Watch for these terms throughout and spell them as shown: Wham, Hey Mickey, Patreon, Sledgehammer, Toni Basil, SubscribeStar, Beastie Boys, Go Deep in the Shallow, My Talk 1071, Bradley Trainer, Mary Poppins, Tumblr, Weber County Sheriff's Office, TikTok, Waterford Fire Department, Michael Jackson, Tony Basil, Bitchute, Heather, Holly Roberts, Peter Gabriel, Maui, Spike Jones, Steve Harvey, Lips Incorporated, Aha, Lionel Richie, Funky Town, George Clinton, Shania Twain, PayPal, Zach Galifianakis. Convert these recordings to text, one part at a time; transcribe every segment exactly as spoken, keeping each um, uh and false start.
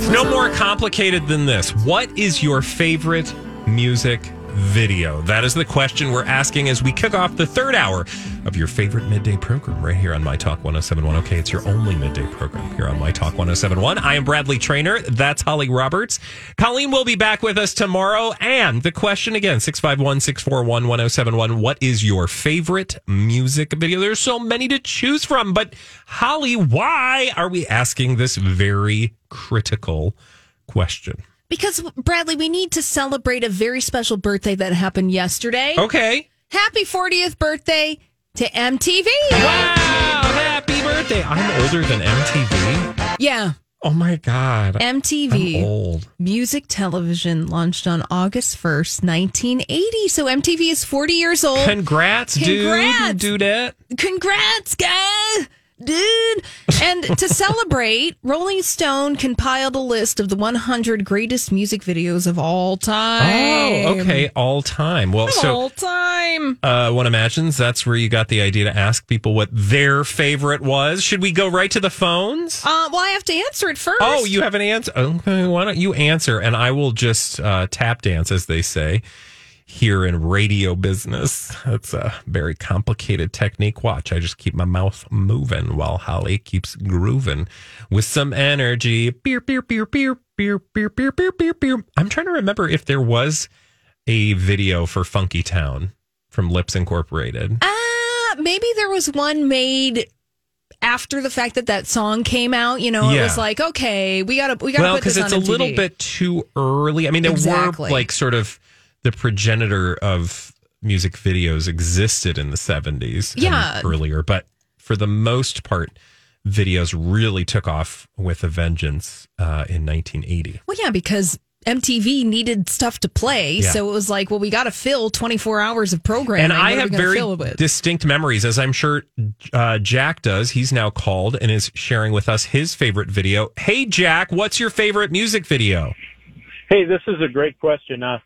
It's no more complicated than this. What is your favorite music video? That is the question we're asking as we kick off the third hour of your favorite midday program right here on My Talk ten seventy-one. Okay, it's your only midday program here on My Talk ten seventy-one. I am Bradley Trainer. That's Holly Roberts. Colleen will be back with us tomorrow. And the question again, six five one, six four one, one oh seven one. What is your favorite music video? There's so many to choose from, but Holly, why are we asking this very critical question? Because, Bradley, we need to celebrate a very special birthday that happened yesterday. Okay. Happy fortieth birthday to M T V. Wow, happy birthday. I'm older than M T V. Yeah. Oh, my God. M T V. I'm old. Music television launched on August first, nineteen eighty. So M T V is forty years old. Congrats, Congrats. dude. Dudette. Congrats, guy. Dude. And to celebrate, Rolling Stone compiled a list of the one hundred greatest music videos of all time. Oh, okay. All time. Well, so all time. Uh, one imagines that's where you got the idea to ask people what their favorite was. Should we go right to the phones? Uh, well, I have to answer it first. Oh, you have an answer? Okay, why don't you answer? And I will just uh, tap dance, as they say, here in radio business. That's a very complicated technique. Watch, I just keep my mouth moving while Holly keeps grooving with some energy. Beer, beer, beer, beer, beer, beer, beer, beer, beer, beer. I'm trying to remember if there was a video for Funky Town from Lips Incorporated. Ah, uh, maybe there was one made after the fact that that song came out, you know. Yeah. It was like, okay, we gotta, we gotta well, put this on M T V. Well, because it's a little bit too early. I mean, there exactly. were like sort of the progenitor of music videos existed in the seventies, yeah, earlier, but for the most part, videos really took off with a vengeance uh, in nineteen eighty. Well, yeah, because M T V needed stuff to play, yeah. So it was like, well, we got to fill twenty-four hours of programming. And I have very distinct memories, as I'm sure uh, Jack does. He's now called and is sharing with us his favorite video. Hey, Jack, what's your favorite music video? Hey, this is a great question. Uh,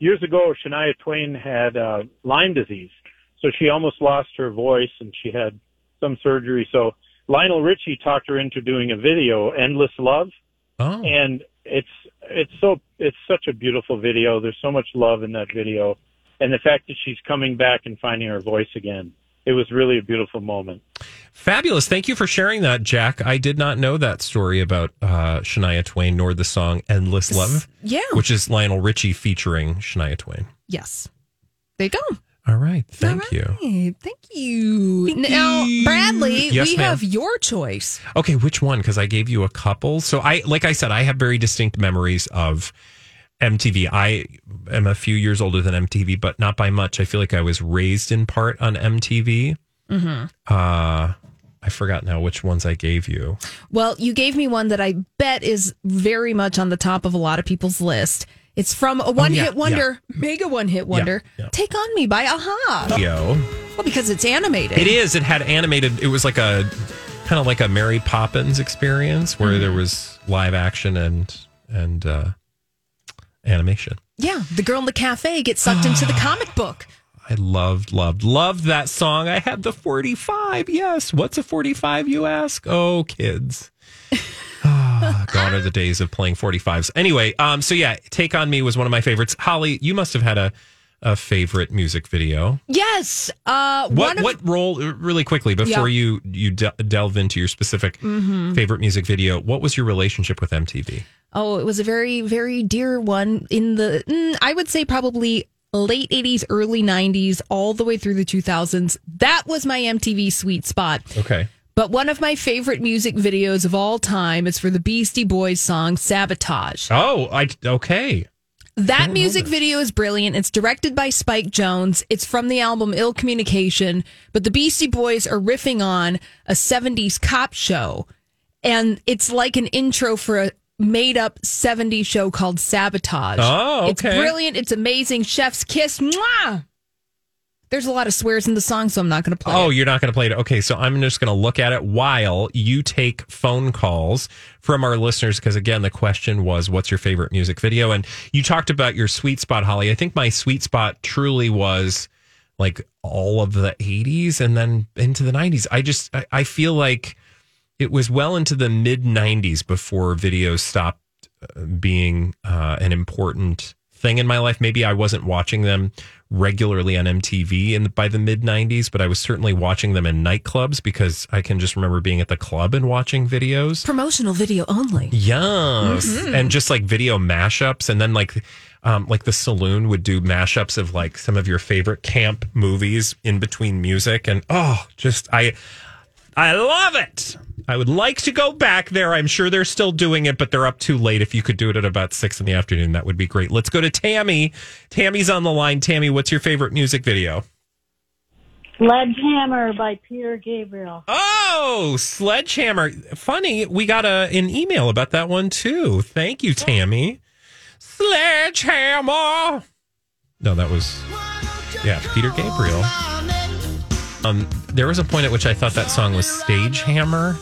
Years ago, Shania Twain had uh, Lyme disease, so she almost lost her voice, and she had some surgery. So Lionel Richie talked her into doing a video, "Endless Love," oh. and it's it's so it's such a beautiful video. There's so much love in that video, and the fact that she's coming back and finding her voice again. It was really a beautiful moment. Fabulous. Thank you for sharing that, Jack. I did not know that story about uh, Shania Twain, nor the song Endless Love, yeah, which is Lionel Richie featuring Shania Twain. Yes. There you go. All right. Thank All right. you. Thank you. Thank now, you. Bradley, yes, we ma'am. have your choice. Okay, which one? Because I gave you a couple. So, I, like I said, I have very distinct memories of M T V. I am a few years older than M T V, but not by much. I feel like I was raised in part on M T V. Mm-hmm. Uh, I forgot now which ones I gave you. Well, you gave me one that I bet is very much on the top of a lot of people's list. It's from a one-hit oh, yeah, wonder, yeah. mega one-hit wonder, yeah, yeah. Take On Me by Aha. Yo. Well, because it's animated. It is. It had animated. It was like a kind of like a Mary Poppins experience where mm-hmm. there was live action and and uh animation. Yeah, the girl in the cafe gets sucked into the comic book. I loved, loved, loved that song. I had the forty-five. Yes. What's a forty-five, you ask? Oh, kids. Oh, gone are the days of playing forty-fives. Anyway, um, so yeah, Take On Me was one of my favorites. Holly, you must have had a a favorite music video. Yes. Uh, what one of, what role, really quickly, before yeah. you, you de- delve into your specific mm-hmm. favorite music video, what was your relationship with M T V? Oh, it was a very, very dear one in the, mm, I would say probably late eighties, early nineties, all the way through the two thousands. That was my M T V sweet spot. Okay. But one of my favorite music videos of all time is for the Beastie Boys song, Sabotage. Oh, I okay. That music video is brilliant. It's directed by Spike Jones. It's from the album Ill Communication. But the Beastie Boys are riffing on a seventies cop show. And it's like an intro for a made-up seventies show called Sabotage. Oh, okay. It's brilliant. It's amazing. Chef's kiss. Mwah! There's a lot of swears in the song, so I'm not going to play oh, it. Oh, you're not going to play it. Okay, so I'm just going to look at it while you take phone calls from our listeners. Because, again, the question was, what's your favorite music video? And you talked about your sweet spot, Holly. I think my sweet spot truly was, like, all of the eighties and then into the nineties. I just, I, I feel like it was well into the mid-nineties before videos stopped being uh, an important thing in my life. Maybe I wasn't watching them regularly on M T V in the, by the mid nineties, but I was certainly watching them in nightclubs because I can just remember being at the club and watching videos. Promotional video only. Yes. Mm-hmm. And just like video mashups. And then like, um, like the saloon would do mashups of like some of your favorite camp movies in between music. And oh, just, I, I love it. I would like to go back there. I'm sure they're still doing it, but they're up too late. If you could do it at about six in the afternoon, that would be great. Let's go to Tammy. Tammy's on the line. Tammy, what's your favorite music video? Sledgehammer by Peter Gabriel. Oh, Sledgehammer. Funny, we got a, an email about that one, too. Thank you, Tammy. Sledgehammer. No, that was, yeah, Peter Gabriel. Um, there was a point at which I thought that song was Sledgehammer.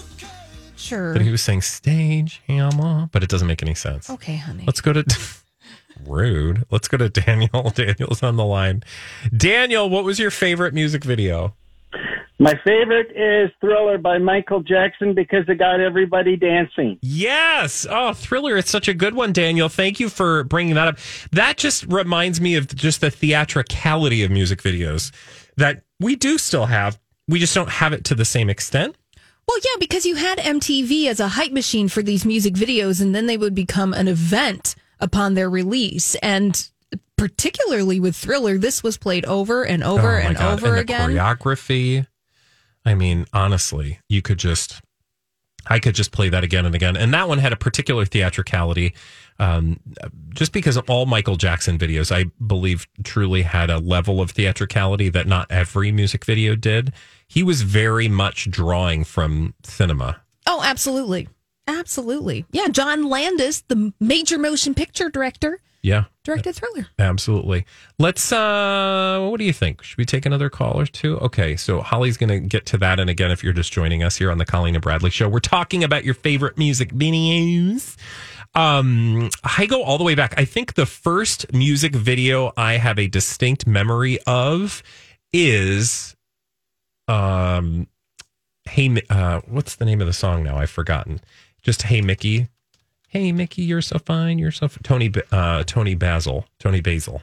Sure. But he was saying Sledgehammer, but it doesn't make any sense. Okay, honey. Let's go to rude. Let's go to Daniel. Daniel's on the line. Daniel, what was your favorite music video? My favorite is Thriller by Michael Jackson because it got everybody dancing. Yes. Oh, Thriller. It's such a good one, Daniel. Thank you for bringing that up. That just reminds me of just the theatricality of music videos that we do still have. We just don't have it to the same extent. Well, yeah, because you had M T V as a hype machine for these music videos, and then they would become an event upon their release. And particularly with Thriller, this was played over and over oh and God. over and the again. Choreography. I mean, honestly, you could just, I could just play that again and again. And that one had a particular theatricality, um, just because all Michael Jackson videos, I believe, truly had a level of theatricality that not every music video did. He was very much drawing from cinema. Oh, absolutely. Absolutely. Yeah. John Landis, the major motion picture director. Yeah. Directed Thriller. Absolutely. Let's, uh, what do you think? Should we take another call or two? Okay. So Holly's going to get to that. And again, if you're just joining us here on the Colleen and Bradley Show, we're talking about your favorite music videos. Um, I go all the way back. I think the first music video I have a distinct memory of is... Um, hey, uh, what's the name of the song now? I've forgotten. Just Hey Mickey, Hey Mickey, you're so fine, you're so f-. Tony, uh, Tony Basil, Tony Basil.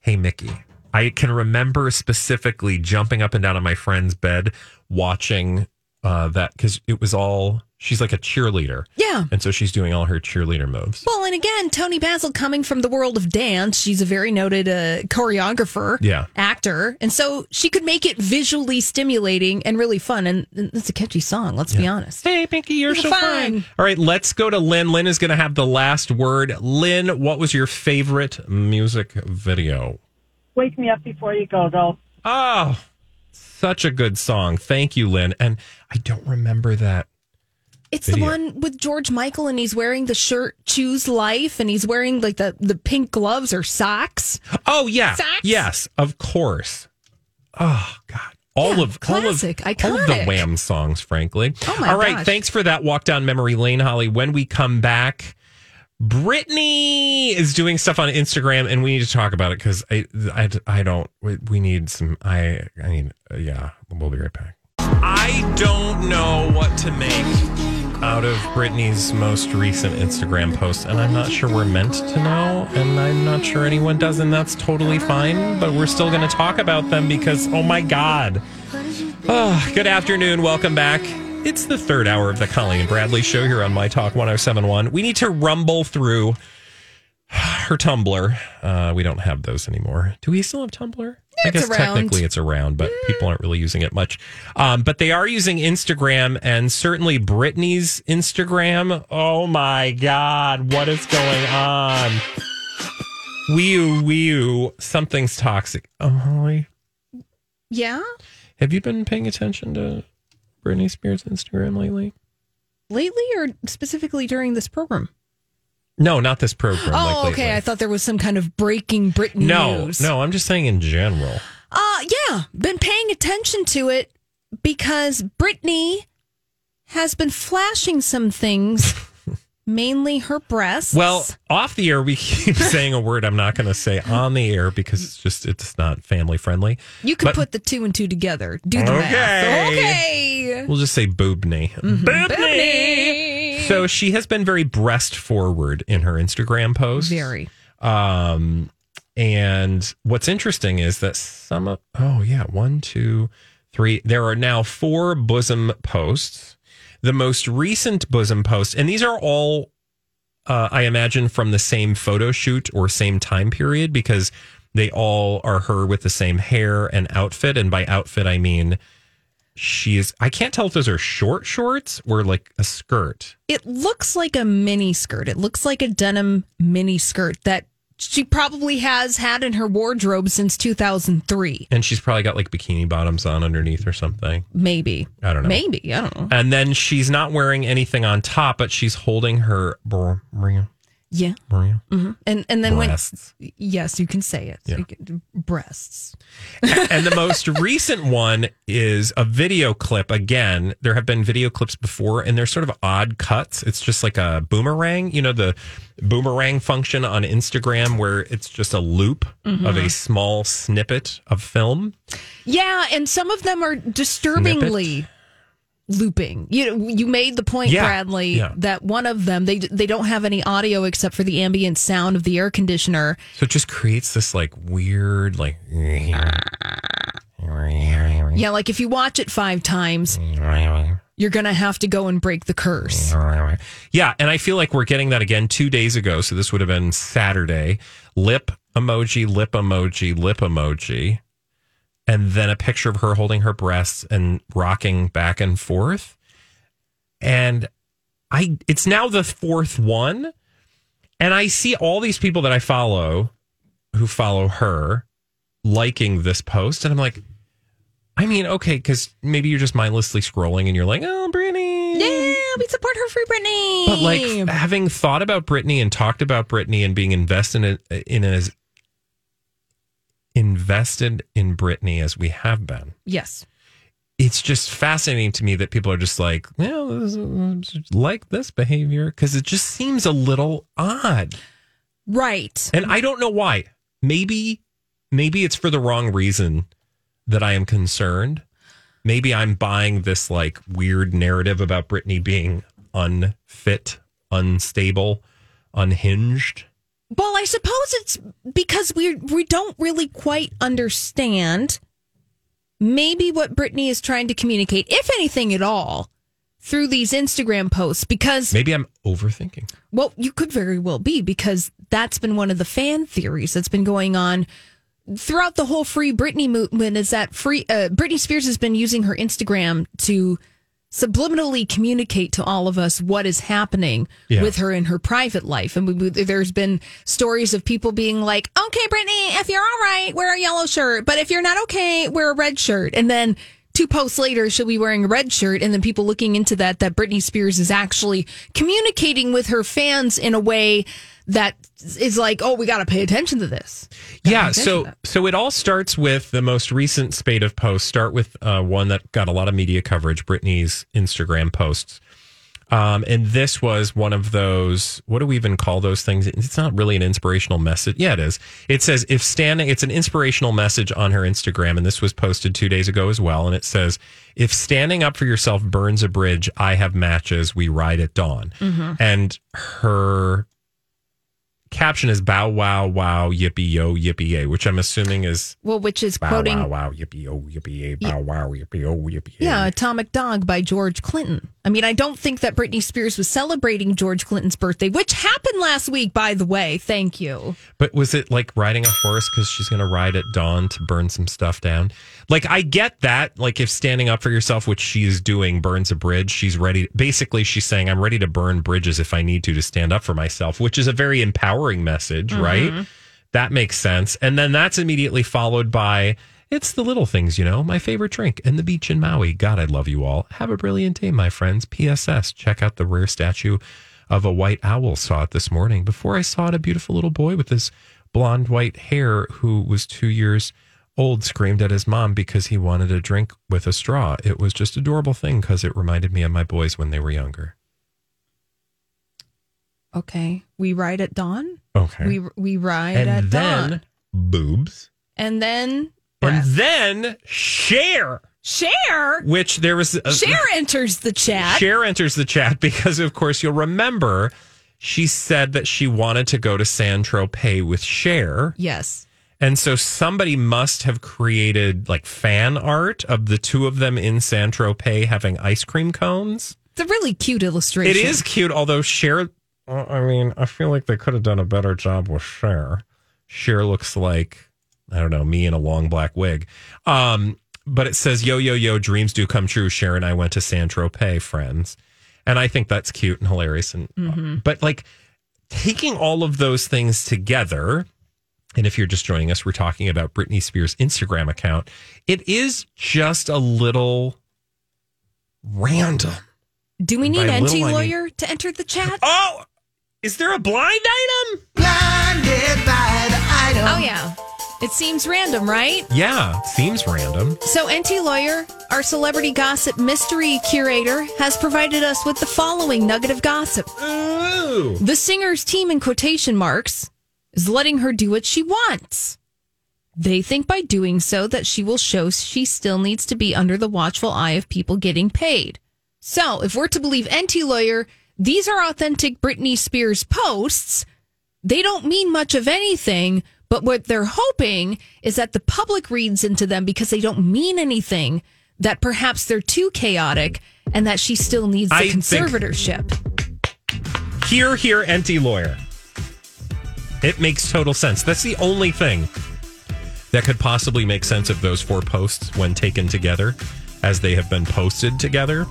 Hey Mickey. I can remember specifically jumping up and down on my friend's bed watching uh, that because it was all. She's like a cheerleader. Yeah. And so she's doing all her cheerleader moves. Well, and again, Toni Basil coming from the world of dance. She's a very noted uh, choreographer, yeah. actor. And so she could make it visually stimulating and really fun. And, and it's a catchy song, let's yeah. be honest. Hey, Pinky, you're, you're so fine. fine. All right, let's go to Lynn. Lynn is going to have the last word. Lynn, what was your favorite music video? Wake Me Up Before You Go, though. Oh, such a good song. Thank you, Lynn. And I don't remember that. It's video. The one with George Michael, and he's wearing the shirt "Choose Life," and he's wearing like the, the pink gloves or socks. Oh yeah, socks? Yes, of course. Oh God, all yeah, of classic, all of, iconic. All of the Wham songs, frankly. Oh my! All right, gosh. Thanks for that walk down memory lane, Holly. When we come back, Britney is doing stuff on Instagram, and we need to talk about it because I, I, I don't. We need some. I, I mean, yeah. We'll be right back. I don't know what to make out of Britney's most recent Instagram post, and I'm not sure we're meant to know, and I'm not sure anyone does, and that's totally fine, but we're still going to talk about them because, oh my God. Oh, good afternoon. Welcome back. It's the third hour of the Colleen and Bradley show here on My Talk ten seventy-one. We need to rumble through her Tumblr. Uh, we don't have those anymore. Do we still have Tumblr? I guess around. Technically it's around, but people aren't really using it much. Um, but they are using Instagram, and certainly Britney's Instagram. Oh my God, what is going on? Wee-oo, wee-oo, something's toxic. Oh, Holly. Yeah? Have you been paying attention to Britney Spears' Instagram lately? Lately or specifically during this program? No, not this program. Oh, like, okay. Lately. I thought there was some kind of breaking Britney no, news. No, no. I'm just saying in general. Uh, yeah. Been paying attention to it because Britney has been flashing some things, mainly her breasts. Well, off the air, we keep saying a word I'm not going to say on the air because it's just, it's not family friendly. You can but, put the two and two together. Do the okay. math. Okay. We'll just say boobney. Mm-hmm. Boobney. Boobney. So she has been very breast forward in her Instagram posts. Very. Um, and what's interesting is that some of, oh yeah, one, two, three. There are now four bosom posts. The most recent bosom post, and these are all, uh, I imagine, from the same photo shoot or same time period because they all are her with the same hair and outfit. And by outfit, I mean... She is, I can't tell if those are short shorts or like a skirt. It looks like a mini skirt. It looks like a denim mini skirt that she probably has had in her wardrobe since two thousand three. And she's probably got like bikini bottoms on underneath or something. Maybe. I don't know. Maybe. I don't know. And then she's not wearing anything on top, but she's holding her. Yeah. Mm-hmm. And and then breasts. When yes, you can say it. Yeah. You can, breasts. And the most recent one is a video clip. Again, there have been video clips before, and they're sort of odd cuts. It's just like a boomerang. You know, the boomerang function on Instagram where it's just a loop mm-hmm. of a small snippet of film. Yeah, and some of them are disturbingly... Snippet. Looping. You you made the point, yeah, Bradley, yeah. that one of them, they they don't have any audio except for the ambient sound of the air conditioner. So it just creates this like weird, like... Yeah, like if you watch it five times, you're going to have to go and break the curse. Yeah, and I feel like we're getting that again two days ago, so this would have been Saturday. Lip emoji, lip emoji, lip emoji. And then a picture of her holding her breasts and rocking back and forth. And I it's now the fourth one. And I see all these people that I follow who follow her liking this post. And I'm like, I mean, okay, because maybe you're just mindlessly scrolling and you're like, oh, Britney. Yeah, we support her, free Britney. But like having thought about Britney and talked about Britney and being invested in it, in it as... invested in Britney as we have been. Yes. It's just fascinating to me that people are just like, well, this is, like this behavior, because it just seems a little odd. Right. And I don't know why. Maybe, maybe it's for the wrong reason that I am concerned. Maybe I'm buying this like weird narrative about Britney being unfit, unstable, unhinged. Well, I suppose it's because we we don't really quite understand maybe what Britney is trying to communicate, if anything at all, through these Instagram posts. Because maybe I'm overthinking. Well, you could very well be, because that's been one of the fan theories that's been going on throughout the whole Free Britney movement. Is that free uh, Britney Spears has been using her Instagram to subliminally communicate to all of us what is happening yeah. with her in her private life. And we, we, there's been stories of people being like, okay, Britney, if you're all right, wear a yellow shirt. But if you're not okay, wear a red shirt. And then two posts later, she'll be wearing a red shirt. And then people looking into that, that Britney Spears is actually communicating with her fans in a way that is like, oh, we got to pay attention to this. Gotta yeah. So so it all starts with the most recent spate of posts. Start with uh, one that got a lot of media coverage, Britney's Instagram posts. Um, and this was one of those, what do we even call those things? It's not really an inspirational message. Yeah, it is. It says, if standing, it's an inspirational message on her Instagram. And this was posted two days ago as well. And it says, if standing up for yourself burns a bridge, I have matches. We ride at dawn. Mm-hmm. And her caption is bow, wow, wow, yippee, yo, yippee, yay, which I'm assuming is. Well, which is bow, quoting. Wow, wow, yippee, oh, yippee, yay, bow, wow, yippee, oh, yippee, yay. Yeah, Atomic Dog by George Clinton. I mean, I don't think that Britney Spears was celebrating George Clinton's birthday, which happened last week, by the way. Thank you. But was it like riding a horse because she's going to ride at dawn to burn some stuff down? Like, I get that. Like, if standing up for yourself, which she is doing, burns a bridge, she's ready. Basically, she's saying, I'm ready to burn bridges if I need to to stand up for myself, which is a very empowering message, mm-hmm. right? That makes sense. And then that's immediately followed by... It's the little things, you know, my favorite drink and the beach in Maui. God, I love you all. Have a brilliant day, my friends. P S S. Check out the rare statue of a white owl. Saw it this morning. Before I saw it, a beautiful little boy with this blonde white hair who was two years old screamed at his mom because he wanted a drink with a straw. It was just adorable thing because it reminded me of my boys when they were younger. Okay. We ride at dawn. Okay. We we ride and at then, dawn. Boobs. And then... And then Cher. Cher? Which there was... A, Cher enters the chat. Cher enters the chat because, of course, you'll remember she said that she wanted to go to Saint-Tropez with Cher. Yes. And so somebody must have created, like, fan art of the two of them in Saint-Tropez having ice cream cones. It's a really cute illustration. It is cute, although Cher... Well, I mean, I feel like they could have done a better job with Cher. Cher looks like... I don't know, me in a long black wig. Um, but it says, yo, yo, yo, dreams do come true. Cher and I went to Saint-Tropez, friends. And I think that's cute and hilarious. And mm-hmm. But like taking all of those things together, and if you're just joining us, we're talking about Britney Spears' Instagram account. It is just a little random. Do we need an Enty Lawyer I mean, to enter the chat? Oh, is there a blind item? Blinded by the item. Oh, yeah. It seems random, right? Yeah, it seems random. So Enty Lawyer, our celebrity gossip mystery curator, has provided us with the following nugget of gossip. Ooh. The singer's team, in quotation marks, is letting her do what she wants. They think by doing so that she will show she still needs to be under the watchful eye of people getting paid. So if we're to believe Enty Lawyer, these are authentic Britney Spears posts. They don't mean much of anything, but what they're hoping is that the public reads into them because they don't mean anything, that perhaps they're too chaotic and that she still needs the I conservatorship. Think, hear, hear, Enty Lawyer. It makes total sense. That's the only thing that could possibly make sense of those four posts when taken together as they have been posted together.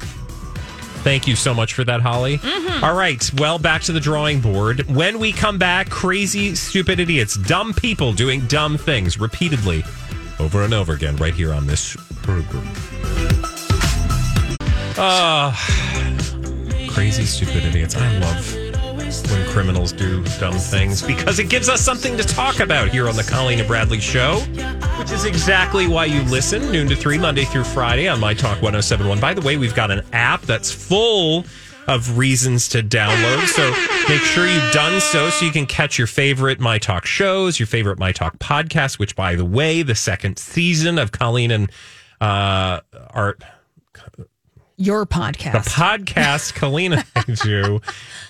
Thank you so much for that, Holly. Mm-hmm. All right. Well, back to the drawing board. When we come back, crazy, stupid idiots, dumb people doing dumb things repeatedly over and over again right here on this program. Uh, crazy, stupid idiots. I love when criminals do dumb things because it gives us something to talk about here on the Colleen and Bradley Show, which is exactly why you listen noon to three Monday through Friday on My Talk ten seventy-one. By the way, we've got an app that's full of reasons to download, so make sure you've done so so you can catch your favorite My Talk shows, your favorite My Talk podcast, which, by the way, the second season of Colleen and uh, Art... Your podcast. The podcast Colleen and I do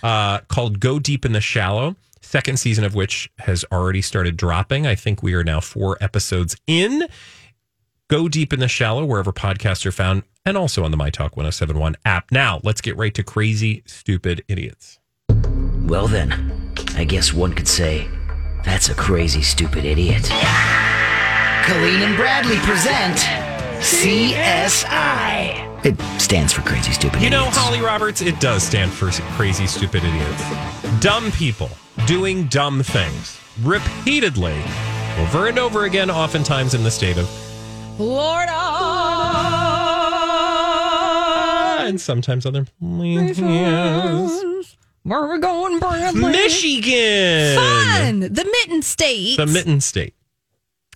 uh, called Go Deep in the Shallow, second season of which has already started dropping. I think we are now four episodes in. Go Deep in the Shallow, wherever podcasts are found, and also on the My Talk ten seventy-one app. Now, let's get right to crazy, stupid idiots. Well then, I guess one could say, that's a crazy, stupid idiot. Yeah! Colleen and Bradley present C S I. It stands for crazy, stupid idiots. You know, Holly Roberts, it does stand for crazy, stupid idiots. Dumb people doing dumb things repeatedly over and over again, oftentimes in the state of Florida. Florida. And sometimes other places. Where are we going, Bradley? Michigan. Fun. The Mitten State. The Mitten State.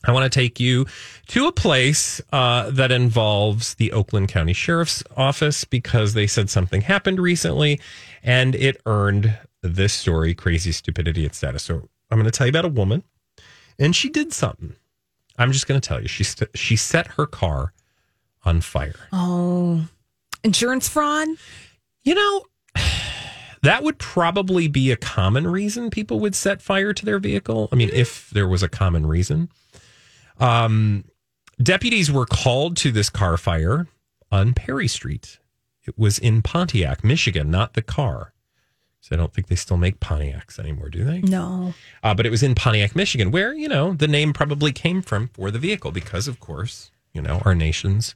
I want to take you to a place uh, that involves the Oakland County Sheriff's Office, because they said something happened recently and it earned this story, Crazy Stupidity, its status. So I'm going to tell you about a woman, and she did something. I'm just going to tell you. She st- she set her car on fire. Oh, insurance fraud? You know, that would probably be a common reason people would set fire to their vehicle. I mean, if there was a common reason. Um, deputies were called to this car fire on Perry Street. It was in Pontiac, Michigan, not the car. So I don't think they still make Pontiacs anymore, do they? No. Uh, but it was in Pontiac, Michigan, where, you know, the name probably came from for the vehicle because, of course, you know, our nation's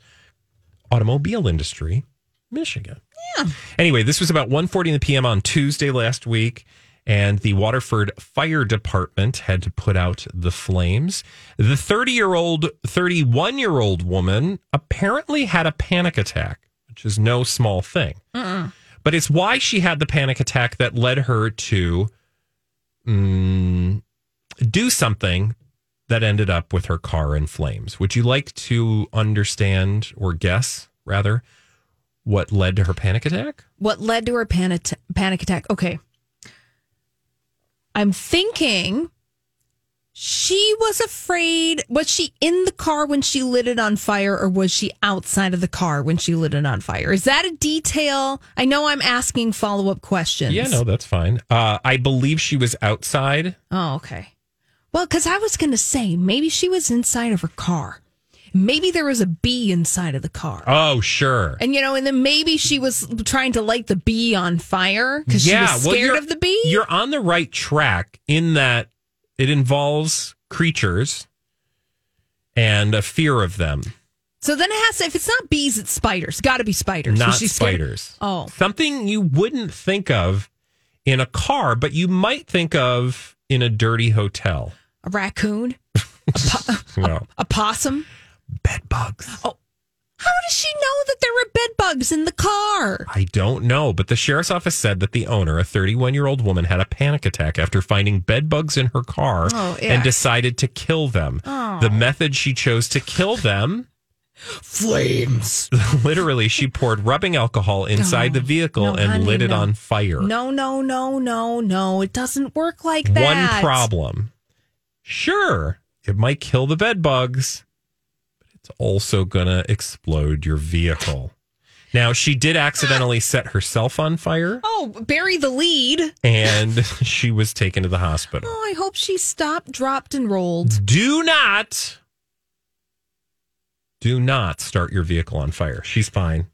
automobile industry, Michigan. Yeah. Anyway, this was about one forty in the p m on Tuesday last week. And the Waterford Fire Department had to put out the flames. The thirty-year-old, thirty-one-year-old woman apparently had a panic attack, which is no small thing. Mm-mm. But it's why she had the panic attack that led her to um, do something that ended up with her car in flames. Would you like to understand, or guess, rather, what led to her panic attack? What led to her panic panic attack? Okay. I'm thinking she was afraid. Was she in the car when she lit it on fire, or was she outside of the car when she lit it on fire? Is that a detail? I know I'm asking follow-up questions. Yeah, no, that's fine. Uh, I believe she was outside. Oh, okay. Well, because I was going to say, maybe she was inside of her car. Maybe there was a bee inside of the car. Oh, sure. And, you know, and then maybe she was trying to light the bee on fire because yeah, she was scared well, of the bee. You're on the right track in that it involves creatures and a fear of them. So then it has to, if it's not bees, it's spiders. Got to be spiders. Not she's spiders. Oh. Something you wouldn't think of in a car, but you might think of in a dirty hotel. A raccoon? a, po- no. a, a possum? Bed bugs. Oh, how does she know that there were bed bugs in the car? I don't know, but the sheriff's office said that the owner, a thirty-one-year-old woman, had a panic attack after finding bed bugs in her car oh, yeah. and decided to kill them. Oh. The method she chose to kill them... Flames. Literally, she poured rubbing alcohol inside no, the vehicle no, and honey, lit it no. on fire. No, no, no, no, no. It doesn't work like that. One problem. Sure, it might kill the bed bugs. It's also going to explode your vehicle. Now, she did accidentally set herself on fire. Oh, bury the lead. And she was taken to the hospital. Oh, I hope she stopped, dropped, and rolled. Do not, do not start your vehicle on fire. She's fine.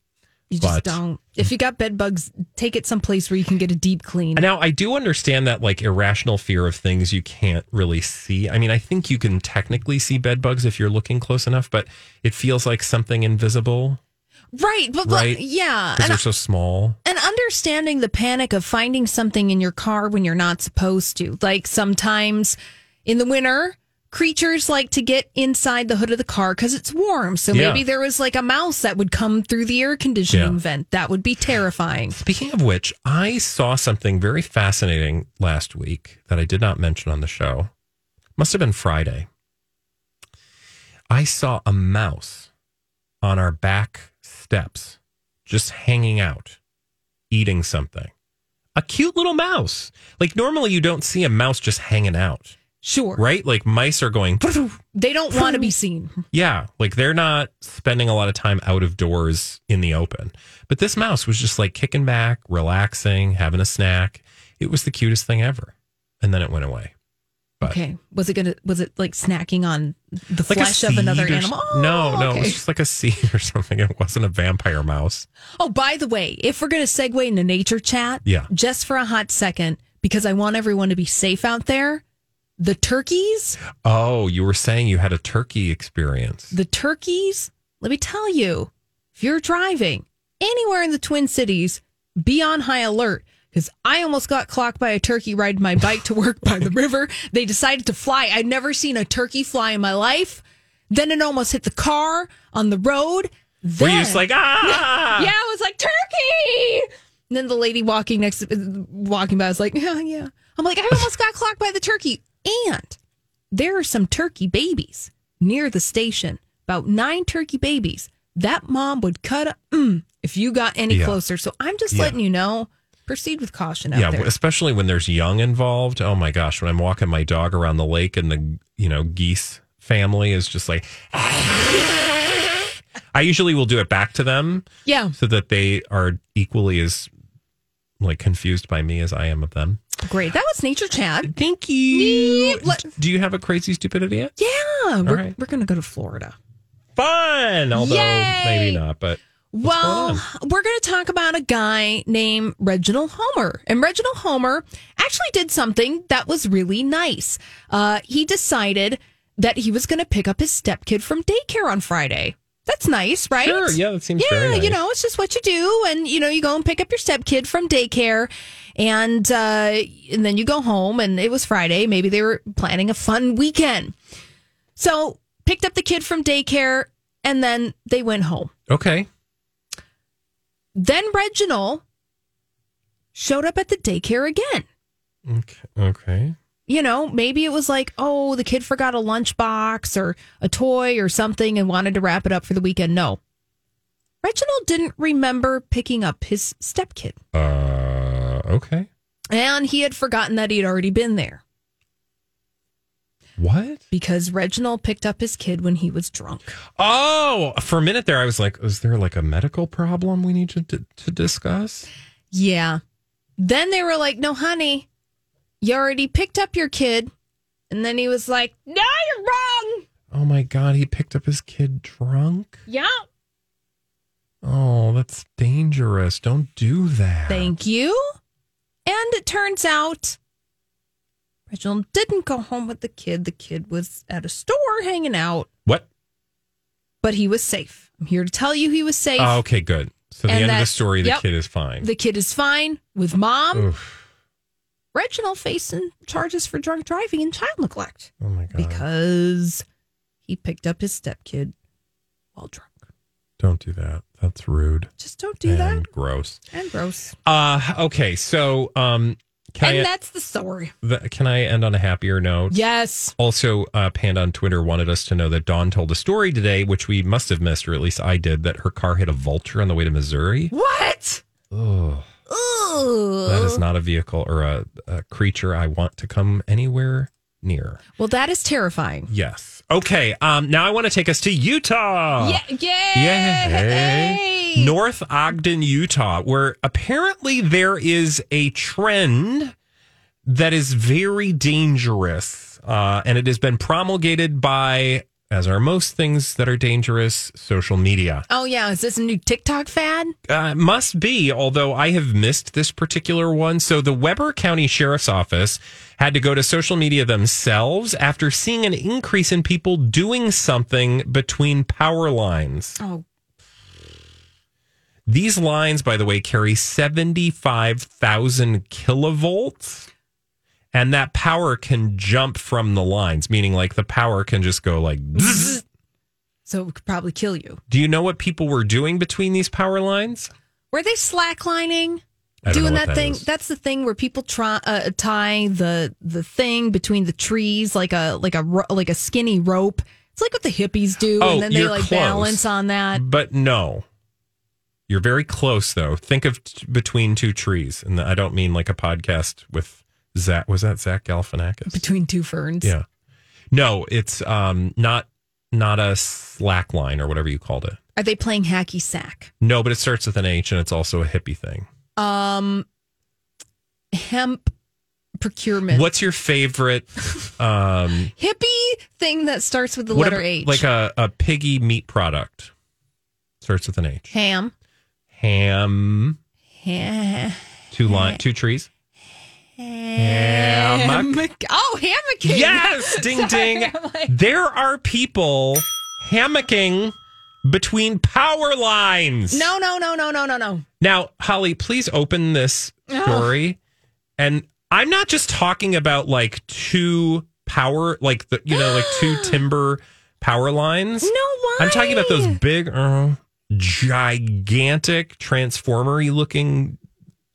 You but, just don't. If you got bed bugs, take it someplace where you can get a deep clean. Now, I do understand that, like, irrational fear of things you can't really see. I mean, I think you can technically see bed bugs if you're looking close enough, but it feels like something invisible. Right. But, right? Like, yeah. Because they're so small. And understanding the panic of finding something in your car when you're not supposed to. Like, sometimes in the winter... creatures like to get inside the hood of the car because it's warm. So yeah. maybe there was like a mouse that would come through the air conditioning yeah. vent. That would be terrifying. Speaking of which, I saw something very fascinating last week that I did not mention on the show. Must have been Friday. I saw a mouse on our back steps, just hanging out, eating something. A cute little mouse. Like normally you don't see a mouse just hanging out. Sure. Right? Like mice are going. They don't want to be seen. Yeah. Like they're not spending a lot of time out of doors in the open. But this mouse was just like kicking back, relaxing, having a snack. It was the cutest thing ever. And then it went away. But, okay. Was it gonna? Was it like snacking on the like flesh of another or, animal? Oh, no, no. Okay. It was just like a seed or something. It wasn't a vampire mouse. Oh, by the way, if we're going to segue into nature chat, yeah. just for a hot second, because I want everyone to be safe out there. The turkeys? Oh, you were saying you had a turkey experience. The turkeys? Let me tell you, if you're driving anywhere in the Twin Cities, be on high alert. Because I almost got clocked by a turkey riding my bike to work by the river. They decided to fly. I'd never seen a turkey fly in my life. Then it almost hit the car on the road. Then, were you just like, ah? Yeah, I was like, turkey! And then the lady walking next, walking by was like, yeah, yeah. I'm like, I almost got clocked by the turkey. And there are some turkey babies near the station, about nine turkey babies. That mom would cut up mm, if you got any yeah. closer. So I'm just yeah. letting you know, proceed with caution out yeah, there. Yeah, especially when there's young involved. Oh, my gosh. When I'm walking my dog around the lake and the, you know, geese family is just like... I usually will do it back to them. Yeah. So that they are equally as like confused by me as I am of them. Great. That was Nature Chat. Thank you. Let- do you have a crazy stupidity yet? Yeah. All we're right. we're going to go to Florida. Fun, although Yay! Maybe not, but well, going we're going to talk about a guy named Reginald Homer. And Reginald Homer actually did something that was really nice. Uh, he decided that he was going to pick up his stepkid from daycare on Friday. That's nice, right? Sure, yeah, that seems yeah, very nice. You know, it's just what you do. And, you know, you go and pick up your stepkid from daycare and, uh, and then you go home. And it was Friday. Maybe they were planning a fun weekend. So picked up the kid from daycare and then they went home. Okay. Then Reginald showed up at the daycare again. Okay. Okay. You know, maybe it was like, oh, the kid forgot a lunchbox or a toy or something and wanted to wrap it up for the weekend. No. Reginald didn't remember picking up his stepkid. Uh, okay. And he had forgotten that he had already been there. What? Because Reginald picked up his kid when he was drunk. Oh, for a minute there, I was like, is there like a medical problem we need to d- to discuss? Yeah. Then they were like, no, honey. You already picked up your kid. And then he was like, no, you're wrong. Oh, my God. He picked up his kid drunk? Yeah. Oh, that's dangerous. Don't do that. Thank you. And it turns out Reginald didn't go home with the kid. The kid was at a store hanging out. What? But he was safe. I'm here to tell you he was safe. Oh, okay, good. So the and end that, of the story, the yep, kid is fine. The kid is fine with mom. Oof. Reginald facing charges for drunk driving and child neglect. Oh, my God. Because he picked up his stepkid while drunk. Don't do that. That's rude. Just don't do and that. Gross. And gross. Uh, okay, so... Um, can and I, that's the story. The, can I end on a happier note? Yes. Also, uh, Panda on Twitter wanted us to know that Dawn told a story today, which we must have missed, or at least I did, that her car hit a vulture on the way to Missouri. What? Ugh. Ooh. That is not a vehicle or a, a creature I want to come anywhere near. Well, that is terrifying. Yes. Okay. Um, now I want to take us to Utah. Yeah. Yay. Yay. Yay. North Ogden, Utah, where apparently there is a trend that is very dangerous. Uh, and it has been promulgated by, as are most things that are dangerous, social media. Oh, yeah. Is this a new TikTok fad? Uh, must be, although I have missed this particular one. So the Weber County Sheriff's Office had to go to social media themselves after seeing an increase in people doing something between power lines. Oh. These lines, by the way, carry seventy-five thousand kilovolts. And that power can jump from the lines, meaning like the power can just go like... Bzz. So it could probably kill you. Do you know what people were doing between these power lines? Were they slacklining? Doing that, that thing? Is. That's the thing where people try, uh, tie the the thing between the trees like a like a like a skinny rope. It's like what the hippies do, oh, and then they like close, balance on that. But no. You're very close though. Think of t- between two trees, and I don't mean like a podcast with Zach, was that Zach Galifianakis? Between two ferns. Yeah. No, it's um not not a slack line or whatever you called it. Are they playing hacky sack? No, but it starts with an H and it's also a hippie thing. Um, hemp procurement. What's your favorite um hippie thing that starts with the letter H? Like a, a piggy meat product. Starts with an H. Ham. Ham. Ham. Two line two trees. Hammock. Oh, hammocking. Yes, ding, Sorry, ding. Like... There are people hammocking between power lines. No, no, no, no, no, no, no. Now, Holly, please open this story. Oh. And I'm not just talking about like two power, like, the, you know, like two timber power lines. No, why? I'm talking about those big, uh, gigantic, transformer-y looking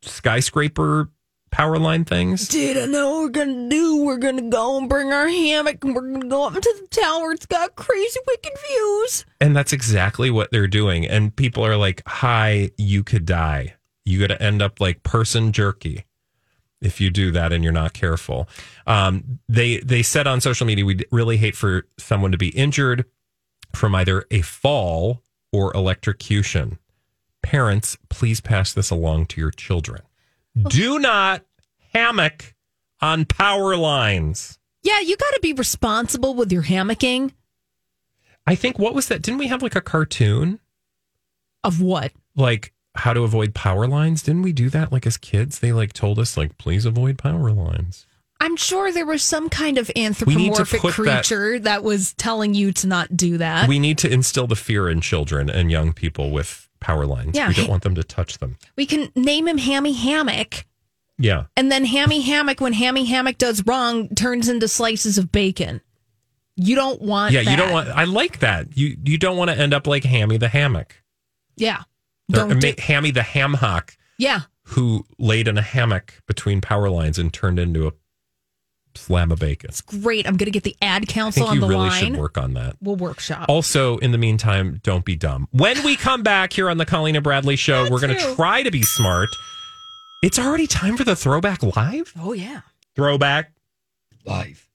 skyscraper power line things. Dude, I know what we're going to do. We're going to go and bring our hammock and we're going to go up into the tower. It's got crazy wicked views. And that's exactly what they're doing. And people are like, hi, you could die. You got to end up like person jerky if you do that and you're not careful. Um, they, they said on social media, we'd really hate for someone to be injured from either a fall or electrocution. Parents, please pass this along to your children. Do not hammock on power lines. Yeah, you got to be responsible with your hammocking. I think, what was that? Didn't we have like a cartoon? Of what? Like how to avoid power lines. Didn't we do that like as kids? They like told us like, please avoid power lines. I'm sure there was some kind of anthropomorphic creature that, that was telling you to not do that. We need to instill the fear in children and young people with power lines. Yeah. We don't want them to touch them. We can name him Hammy Hammock. Yeah. And then Hammy Hammock, when Hammy Hammock does wrong, turns into slices of bacon. You don't want yeah, that. Yeah, you don't want... I like that. You you don't want to end up like Hammy the Hammock. Yeah. Don't or, do- Hammy the Hamhock. Yeah. Who laid in a hammock between power lines and turned into a slab of bacon. It's great. I'm going to get the ad council on the really line. I think you really should work on that. We'll workshop. Also, in the meantime, don't be dumb. When we come back here on the Colleen and Bradley Show, That's we're going to try to be smart. It's already time for the Throwback Live? Oh, yeah. Throwback Live.